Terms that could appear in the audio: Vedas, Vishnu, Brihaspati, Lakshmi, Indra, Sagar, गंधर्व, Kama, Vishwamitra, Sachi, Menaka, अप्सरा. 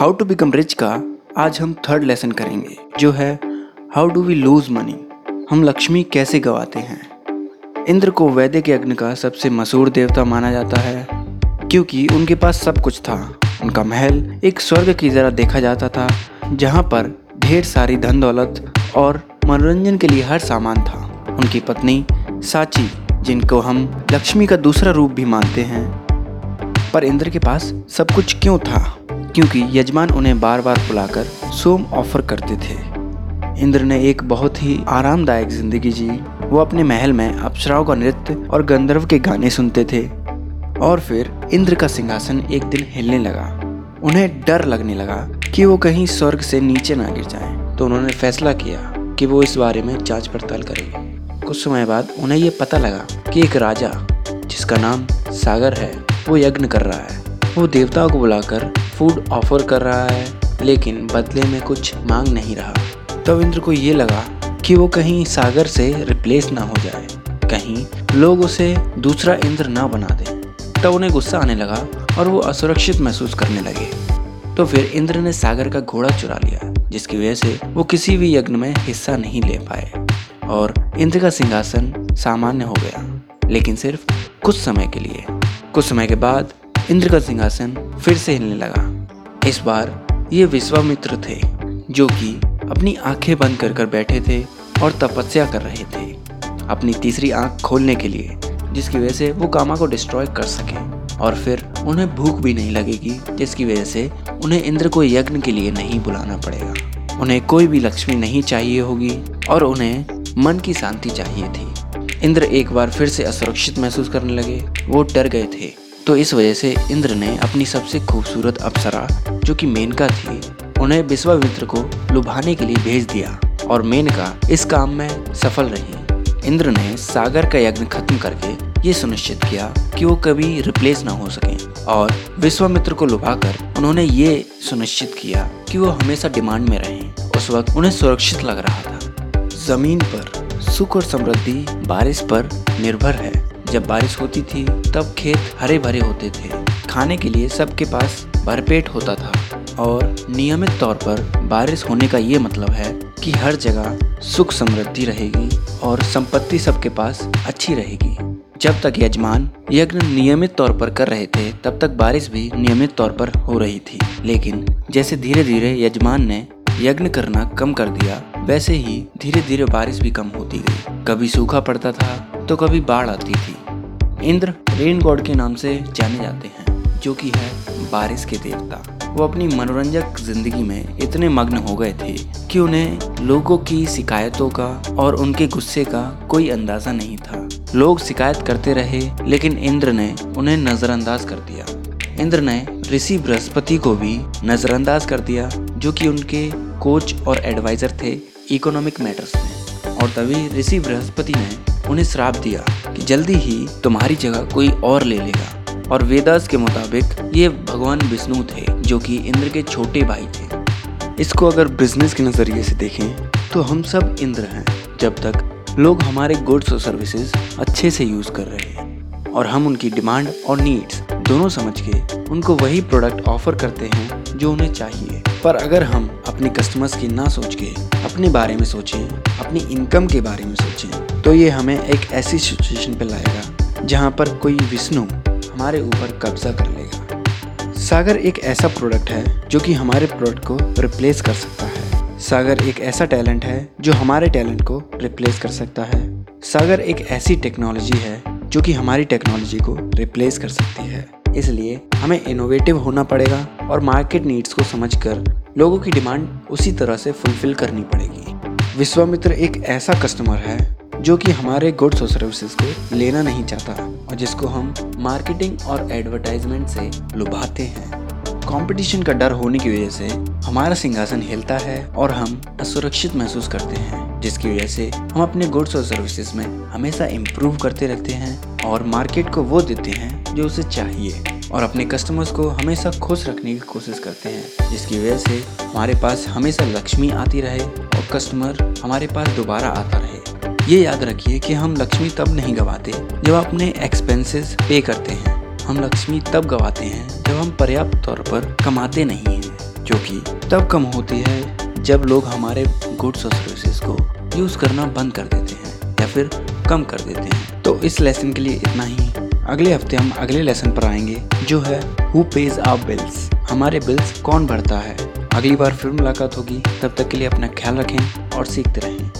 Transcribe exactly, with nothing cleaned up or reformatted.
How to become rich का आज हम थर्ड लेसन करेंगे, जो है how do we lose money. हम लक्ष्मी कैसे गवाते हैं। इंद्र को वैदिक यज्ञ का सबसे मशहूर देवता माना जाता है क्योंकि उनके पास सब कुछ था। उनका महल एक स्वर्ग की तरह देखा जाता था जहाँ पर ढेर सारी धन दौलत और मनोरंजन के लिए हर सामान था। उनकी पत्नी साची, जिनको हम लक्ष्मी का दूसरा रूप भी मानते हैं, पर इंद्र के पास सब कुछ क्यों था? क्योंकि यजमान उन्हें बार बार बुलाकर सोम ऑफर करते थे। इंद्र ने एक बहुत ही आरामदायक जिंदगी जी। वो अपने महल में अप्सराओं का नृत्य और गंधर्व के गाने सुनते थे। और फिर इंद्र का सिंहासन एक दिन हिलने लगा। उन्हें डर लगने लगा कि वो कहीं स्वर्ग से नीचे ना गिर जाएं, तो उन्होंने फैसला किया कि वो इस बारे में जांच पड़ताल करेंगे। कुछ समय बाद उन्हें ये पता लगा कि एक राजा जिसका नाम सागर है, वो यज्ञ कर रहा है। वो देवताओं को बुलाकर फूड ऑफर कर रहा है, लेकिन बदले में कुछ मांग नहीं रहा। तब तो इंद्र को ये लगा कि वो कहीं सागर से रिप्लेस ना हो जाए, कहीं लोग उसे दूसरा इंद्र ना बना दें। तब तो उन्हें गुस्सा आने लगा और वो असुरक्षित महसूस करने लगे। तो फिर इंद्र ने सागर का घोड़ा चुरा लिया, जिसकी वजह से वो किसी भी यज्ञ में हिस्सा नहीं ले पाए और इंद्र का सिंहासन सामान्य हो गया, लेकिन सिर्फ कुछ समय के लिए। कुछ समय के बाद इंद्र का सिंहासन फिर से हिलने लगा। इस बार ये विश्वामित्र थे, जो कि अपनी आंखें बंद कर कर बैठे थे और तपस्या कर रहे थे अपनी तीसरी आंख खोलने के लिए, जिसकी वजह से वो कामा को डिस्ट्रॉय कर सकें और फिर उन्हें भूख भी नहीं लगेगी, जिसकी वजह से उन्हें इंद्र को यज्ञ के लिए नहीं बुलाना पड़ेगा। उन्हें कोई भी लक्ष्मी नहीं चाहिए होगी और उन्हें मन की शांति चाहिए थी। इंद्र एक बार फिर से असुरक्षित महसूस करने लगे। वो डर गए थे, तो इस वजह से इंद्र ने अपनी सबसे खूबसूरत अप्सरा, जो कि मेनका थी, उन्हें विश्वामित्र को लुभाने के लिए भेज दिया और मेनका इस काम में सफल रही। इंद्र ने सागर का यज्ञ खत्म करके ये सुनिश्चित किया कि वो कभी रिप्लेस ना हो सकें और विश्वामित्र को लुभाकर उन्होंने ये सुनिश्चित किया कि वो हमेशा डिमांड में रहें। उस वक्त उन्हें सुरक्षित लग रहा था। जमीन पर सुख और समृद्धि बारिश पर निर्भर है। जब बारिश होती थी तब खेत हरे भरे होते थे, खाने के लिए सबके पास भरपेट होता था और नियमित तौर पर बारिश होने का ये मतलब है कि हर जगह सुख समृद्धि रहेगी और संपत्ति सबके पास अच्छी रहेगी। जब तक यजमान यज्ञ नियमित तौर पर कर रहे थे, तब तक बारिश भी नियमित तौर पर हो रही थी, लेकिन जैसे धीरे धीरे यजमान ने यज्ञ करना कम कर दिया, वैसे ही धीरे धीरे बारिश भी कम होती गई। कभी सूखा पड़ता था तो कभी बाढ़ आती थी। इंद्र रेन गॉड के नाम से जाने जाते हैं, जो कि है बारिश के देवता। वो अपनी मनोरंजक जिंदगी में इतने मग्न हो गए थे कि उन्हें लोगों की शिकायतों का और उनके गुस्से का कोई अंदाज़ा नहीं था। लोग शिकायत करते रहे, लेकिन इंद्र ने उन्हें नज़रअंदाज कर दिया। इंद्र ने ऋषि बृहस्पति को भी नज़रअंदाज कर दिया, जो कि उनके कोच और एडवाइज़र थे इकोनॉमिक मैटर्स में, और तभी ऋषि बृहस्पति ने उन्हें श्राप दिया कि जल्दी ही तुम्हारी जगह कोई और ले लेगा। और वेदास के मुताबिक ये भगवान विष्णु थे, जो कि इंद्र के छोटे भाई थे। इसको अगर बिजनेस के नज़रिए से देखें तो हम सब इंद्र हैं। जब तक लोग हमारे गुड्स और सर्विसेज अच्छे से यूज़ कर रहे हैं और हम उनकी डिमांड और नीड्स दोनों समझ के उनको वही प्रोडक्ट ऑफर करते हैं जो उन्हें चाहिए, पर अगर हम अपने कस्टमर्स की ना सोच के अपने बारे में सोचें, अपनी इनकम के बारे में सोचें, तो ये हमें एक ऐसी सिचुएशन पे लाएगा जहाँ पर कोई विष्णु हमारे ऊपर कब्जा कर लेगा। सागर एक ऐसा प्रोडक्ट है जो कि हमारे प्रोडक्ट को रिप्लेस कर सकता है। सागर एक ऐसा टैलेंट है जो हमारे टैलेंट को रिप्लेस कर सकता है। सागर एक ऐसी टेक्नोलॉजी है जो कि हमारी टेक्नोलॉजी को रिप्लेस कर सकती है। इसलिए हमें इनोवेटिव होना पड़ेगा और मार्केट नीड्स को समझकर लोगों की डिमांड उसी तरह से फुलफिल करनी पड़ेगी। विश्वामित्र एक ऐसा कस्टमर है जो कि हमारे गुड्स और सर्विसेज को लेना नहीं चाहता और जिसको हम मार्केटिंग और एडवर्टाइजमेंट से लुभाते हैं। कंपटीशन का डर होने की वजह से हमारा सिंहासन हिलता है और हम असुरक्षित महसूस करते हैं, जिसकी वजह से हम अपने गुड्स और सर्विसेज में हमेशा इम्प्रूव करते रहते हैं और मार्केट को वो देते हैं जो उसे चाहिए और अपने कस्टमर्स को हमेशा खुश रखने की कोशिश करते हैं, जिसकी वजह से हमारे पास हमेशा लक्ष्मी आती रहे और कस्टमर हमारे पास दोबारा आता रहे। ये याद रखिए कि हम लक्ष्मी तब नहीं गवाते जब अपने एक्सपेंसेस पे करते हैं। हम लक्ष्मी तब गवाते हैं जब हम पर्याप्त तौर पर कमाते नहीं हैं। जो कि तब कम होती है जब लोग हमारे गुड्स और सर्विसेज को यूज़ करना बंद कर देते हैं या फिर कम कर देते हैं। तो इस लेसन के लिए इतना ही। अगले हफ्ते हम अगले लेसन पर आएंगे जो है हु पेज आवर बिल्स, हमारे बिल्स कौन भरता है। अगली बार फिर मुलाकात होगी, तब तक के लिए अपना ख्याल रखें और सीखते रहें।